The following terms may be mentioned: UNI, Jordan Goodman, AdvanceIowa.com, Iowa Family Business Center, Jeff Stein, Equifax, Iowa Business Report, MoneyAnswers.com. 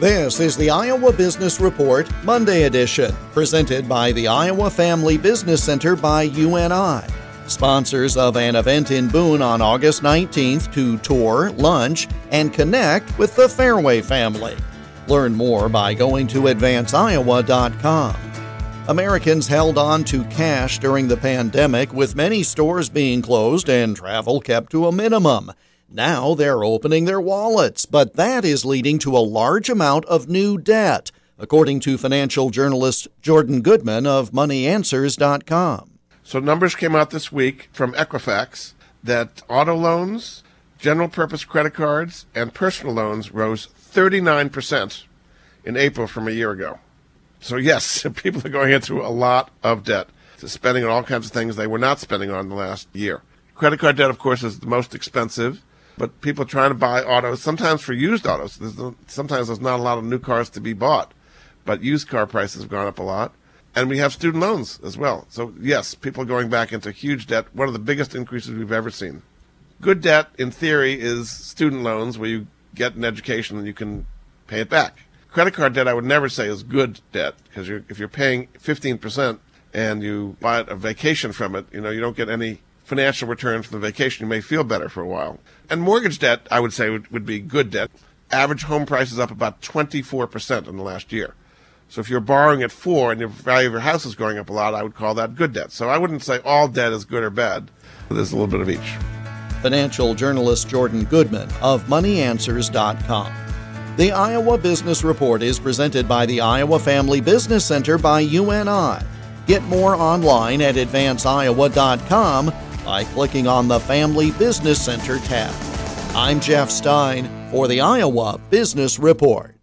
This is the Iowa Business Report, Monday edition, presented by the Iowa Family Business Center by UNI. Sponsors of an event in Boone on August 19th to tour, lunch, and connect with the Fairway family. Learn more by going to AdvanceIowa.com. Americans held on to cash during the pandemic, with many stores being closed and travel kept to a minimum. Now they're opening their wallets, but that is leading to a large amount of new debt, according to financial journalist Jordan Goodman of MoneyAnswers.com. So numbers came out this week from Equifax that auto loans, general purpose credit cards, and personal loans rose 39% in April from a year ago. So yes, people are going into a lot of debt, spending on all kinds of things they were not spending on the last year. Credit card debt, of course, is the most expensive, but people are trying to buy autos, sometimes for used autos. Sometimes there's not a lot of new cars to be bought, but used car prices have gone up a lot. And we have student loans as well. So yes, people are going back into huge debt, one of the biggest increases we've ever seen. Good debt, in theory, is student loans where you get an education and you can pay it back. Credit card debt, I would never say is good debt, because if you're paying 15% and you buy a vacation from it, you don't get any financial return from the vacation. You may feel better for a while. And mortgage debt, I would say, would be good debt. Average home price is up about 24% in the last year. So if you're borrowing at 4 and the value of your house is going up a lot, I would call that good debt. So I wouldn't say all debt is good or bad. There's a little bit of each. Financial journalist Jordan Goodman of MoneyAnswers.com. The Iowa Business Report is presented by the Iowa Family Business Center by UNI. Get more online at AdvanceIowa.com by clicking on the Family Business Center tab. I'm Jeff Stein for the Iowa Business Report.